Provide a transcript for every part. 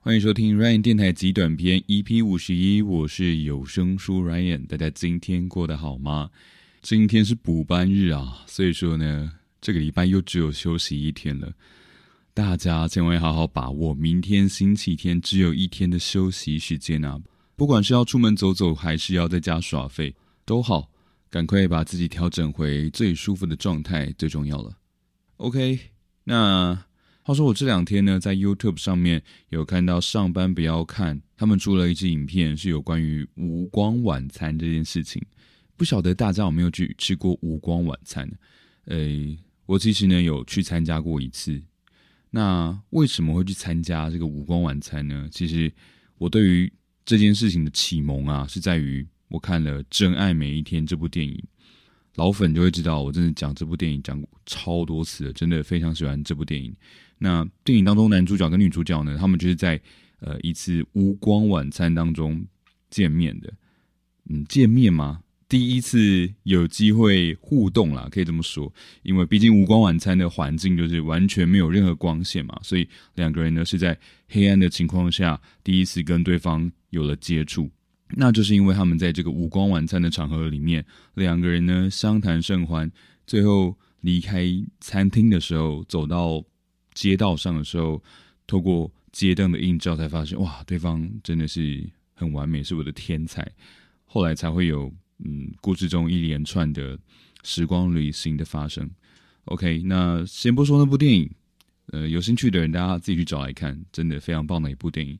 欢迎收听 Ryan 电台极短篇 EP51， 我是有声书 Ryan， 大家今天过得好吗？今天是补班日啊，所以说呢，这个礼拜又只有休息一天了。大家千万好好把握，明天星期天只有一天的休息时间啊！不管是要出门走走，还是要在家耍废，都好，赶快把自己调整回最舒服的状态，最重要了。OK， 那话说我这两天呢，在 YouTube 上面有看到上班不要看，他们出了一支影片，是有关于无光晚餐这件事情。不晓得大家有没有去吃过无光晚餐？我其实呢有去参加过一次。那为什么会去参加这个无光晚餐呢？其实我对于这件事情的启蒙啊，是在于我看了《真爱每一天》这部电影。老粉就会知道，我真的讲这部电影讲过超多次了，真的非常喜欢这部电影。那电影当中男主角跟女主角呢，他们就是在一次无光晚餐当中见面的。见面吗？第一次有机会互动啦，可以这么说。因为毕竟无光晚餐的环境就是完全没有任何光线嘛，所以两个人呢是在黑暗的情况下，第一次跟对方有了接触。那就是因为他们在这个无光晚餐的场合里面，两个人呢相谈甚欢，最后离开餐厅的时候，走到街道上的时候，透过街灯的映照才发现，哇，对方真的是很完美，是我的天才。后来才会有故事中一连串的时光旅行的发生。 OK， 那先不说那部电影，有兴趣的人大家自己去找来看，真的非常棒的一部电影。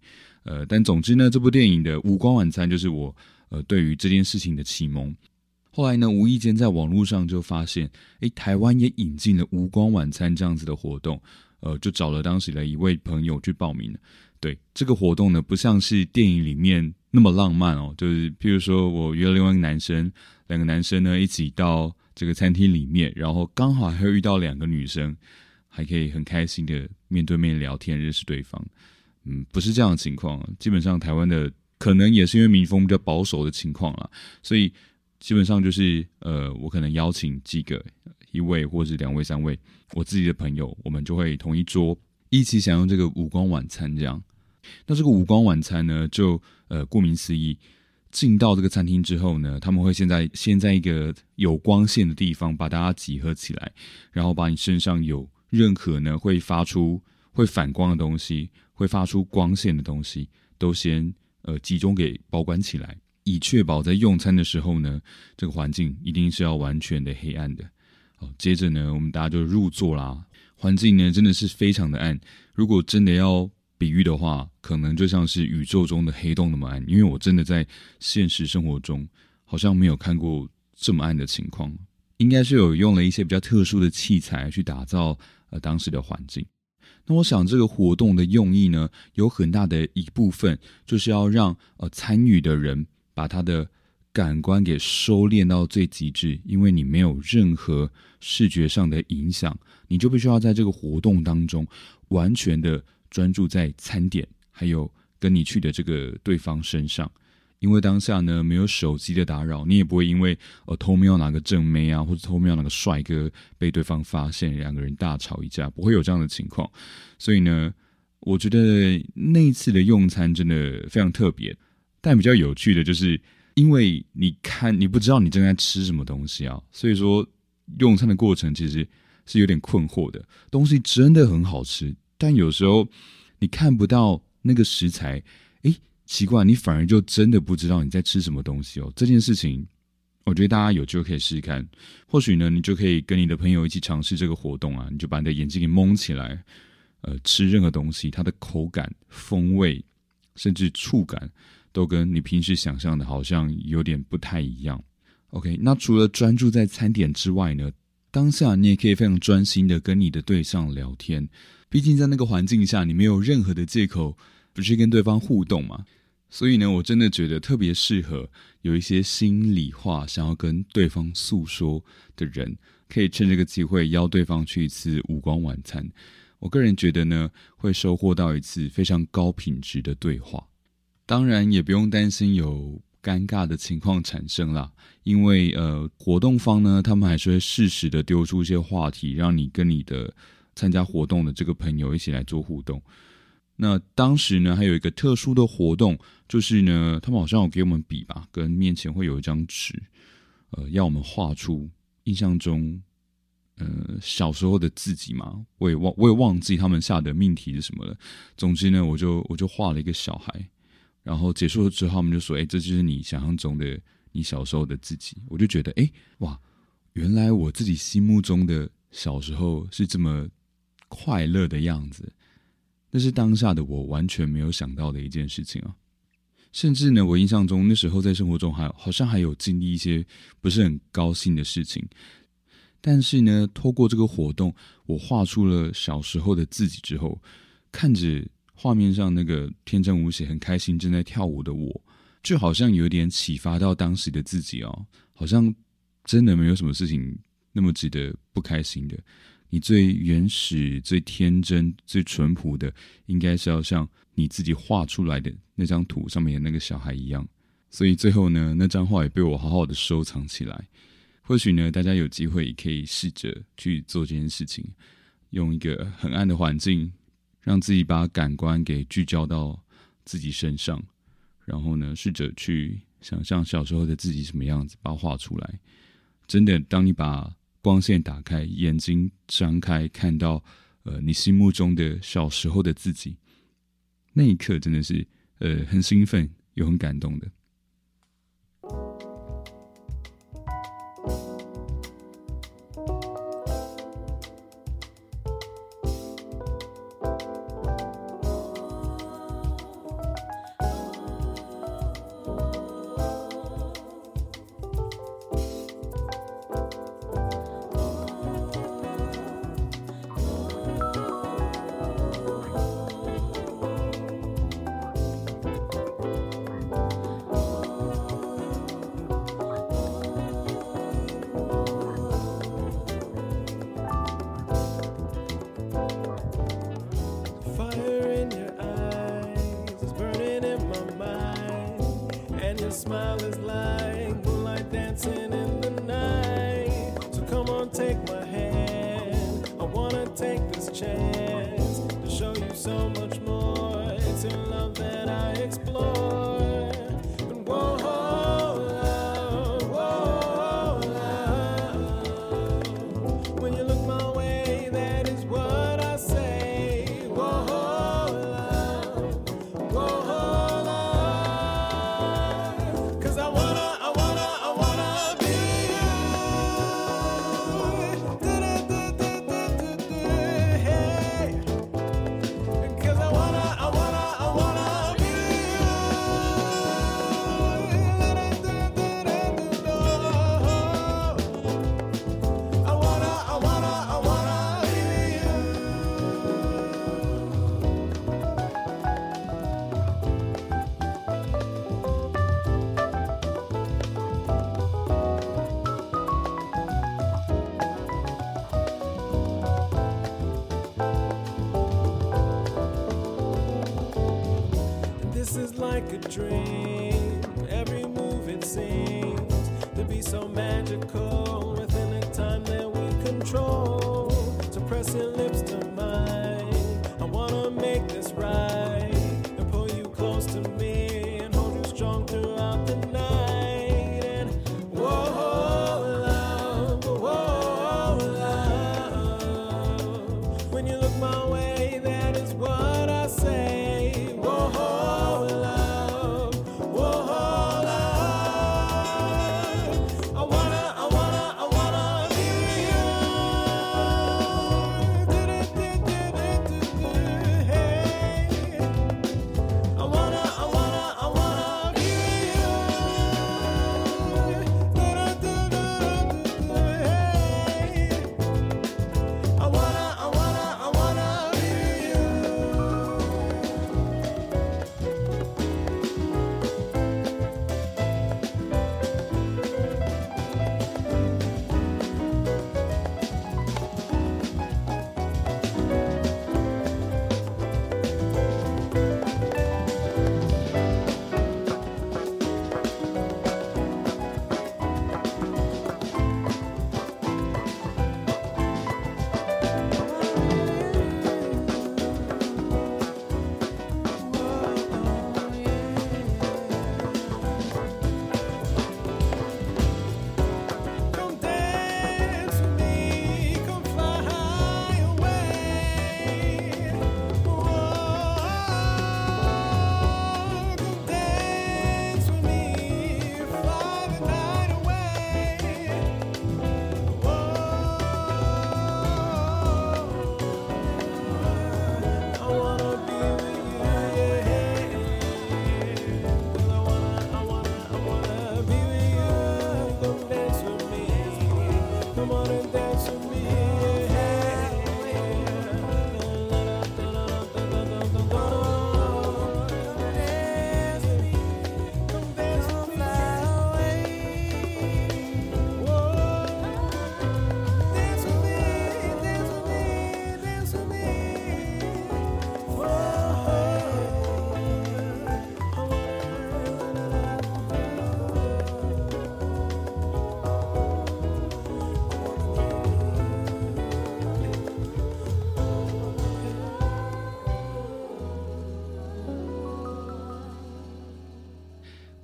但总之呢，这部电影的无光晚餐就是我对于这件事情的启蒙。后来呢，无意间在网络上就发现，台湾也引进了无光晚餐这样子的活动，就找了当时的一位朋友去报名了。对，这个活动呢，不像是电影里面那么浪漫哦，就是譬如说我约了另外一个男生，两个男生呢一起到这个餐厅里面，然后刚好还会遇到两个女生，还可以很开心的面对面聊天，认识对方。不是这样的情况，基本上台湾的可能也是因为民风比较保守的情况啦，所以基本上就是我可能邀请几个一位或是两位三位我自己的朋友，我们就会同一桌一起享用这个无光晚餐这样。那这个无光晚餐呢，就顾名思义，进到这个餐厅之后呢，他们会先在一个有光线的地方把大家集合起来，然后把你身上有任何呢会反光的东西，会发出光线的东西，都先集中给保管起来，以确保在用餐的时候呢，这个环境一定是要完全的黑暗的。好，接着呢，我们大家就入座啦。环境呢真的是非常的暗，如果真的要比喻的话，可能就像是宇宙中的黑洞那么暗，因为我真的在现实生活中好像没有看过这么暗的情况，应该是有用了一些比较特殊的器材去打造当时的环境。那我想这个活动的用意呢，有很大的一部分就是要让参与的人把他的感官给收敛到最极致，因为你没有任何视觉上的影响，你就必须要在这个活动当中完全的专注在餐点还有跟你去的这个对方身上。因为当下呢没有手机的打扰，你也不会因为偷瞄哪个正妹啊，或者偷瞄哪个帅哥被对方发现，两个人大吵一架，不会有这样的情况。所以呢，我觉得那一次的用餐真的非常特别，但比较有趣的就是因为你不知道你正在吃什么东西啊，所以说用餐的过程其实是有点困惑的。东西真的很好吃，但有时候你看不到那个食材，奇怪，你反而就真的不知道你在吃什么东西哦。这件事情我觉得大家有机会可以试试看，或许呢你就可以跟你的朋友一起尝试这个活动啊，你就把你的眼睛给蒙起来，吃任何东西，它的口感、风味甚至触感都跟你平时想象的好像有点不太一样。 OK， 那除了专注在餐点之外呢，当下你也可以非常专心的跟你的对象聊天，毕竟在那个环境下你没有任何的借口不去跟对方互动嘛。所以呢，我真的觉得特别适合有一些心里话想要跟对方诉说的人，可以趁这个机会邀对方去一次无光晚餐。我个人觉得呢，会收获到一次非常高品质的对话。当然也不用担心有尴尬的情况产生啦，因为活动方呢，他们还是会适时的丢出一些话题，让你跟你的参加活动的这个朋友一起来做互动。那当时呢还有一个特殊的活动，就是呢他们好像有给我们笔吧，跟面前会有一张纸，要我们画出印象中小时候的自己嘛，我也忘记他们下的命题是什么了。总之呢我就画了一个小孩，然后结束之后他们就说，诶，这就是你想象中的你小时候的自己。我就觉得，诶，哇，原来我自己心目中的小时候是这么快乐的样子，那是当下的我完全没有想到的一件事情啊。甚至呢我印象中那时候在生活中好像还有经历一些不是很高兴的事情，但是呢透过这个活动，我画出了小时候的自己之后，看着画面上那个天真无邪很开心正在跳舞的我，就好像有点启发到当时的自己哦，好像真的没有什么事情那么值得不开心的。你最原始最天真最淳朴的，应该是要像你自己画出来的那张图上面的那个小孩一样。所以最后呢那张画也被我好好的收藏起来，或许呢大家有机会也可以试着去做这件事情，用一个很暗的环境，让自己把感官给聚焦到自己身上，然后呢试着去想象小时候的自己什么样子，把它画出来。真的当你把光线打开，眼睛张开，看到你心目中的小时候的自己，那一刻真的是很兴奋又很感动的。Like a dream, every move it seems to be so magical within a time that we control. So press your lips to mine, I wanna make this right, and pull you close to me and hold you strong throughout the night.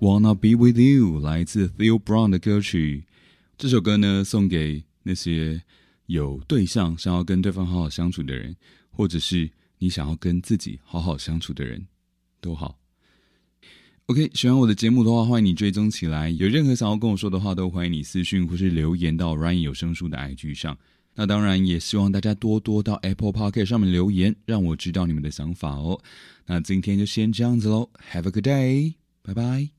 Wanna Be with You 来自 Theo Brown 的歌曲。这首歌呢，送给那些有对象想要跟对方好好相处的人，或者是你想要跟自己好好相处的人都好。 OK， 喜欢我的节目的话，欢迎你追踪起来。有任何想要跟我说的话，都欢迎你私讯或是留言到 Ryan 有声书的 IG 上。那当然也希望大家多多到 Apple Podcast 上面留言，让我知道你们的想法哦。那今天就先这样子咯， Have a good day， 拜拜。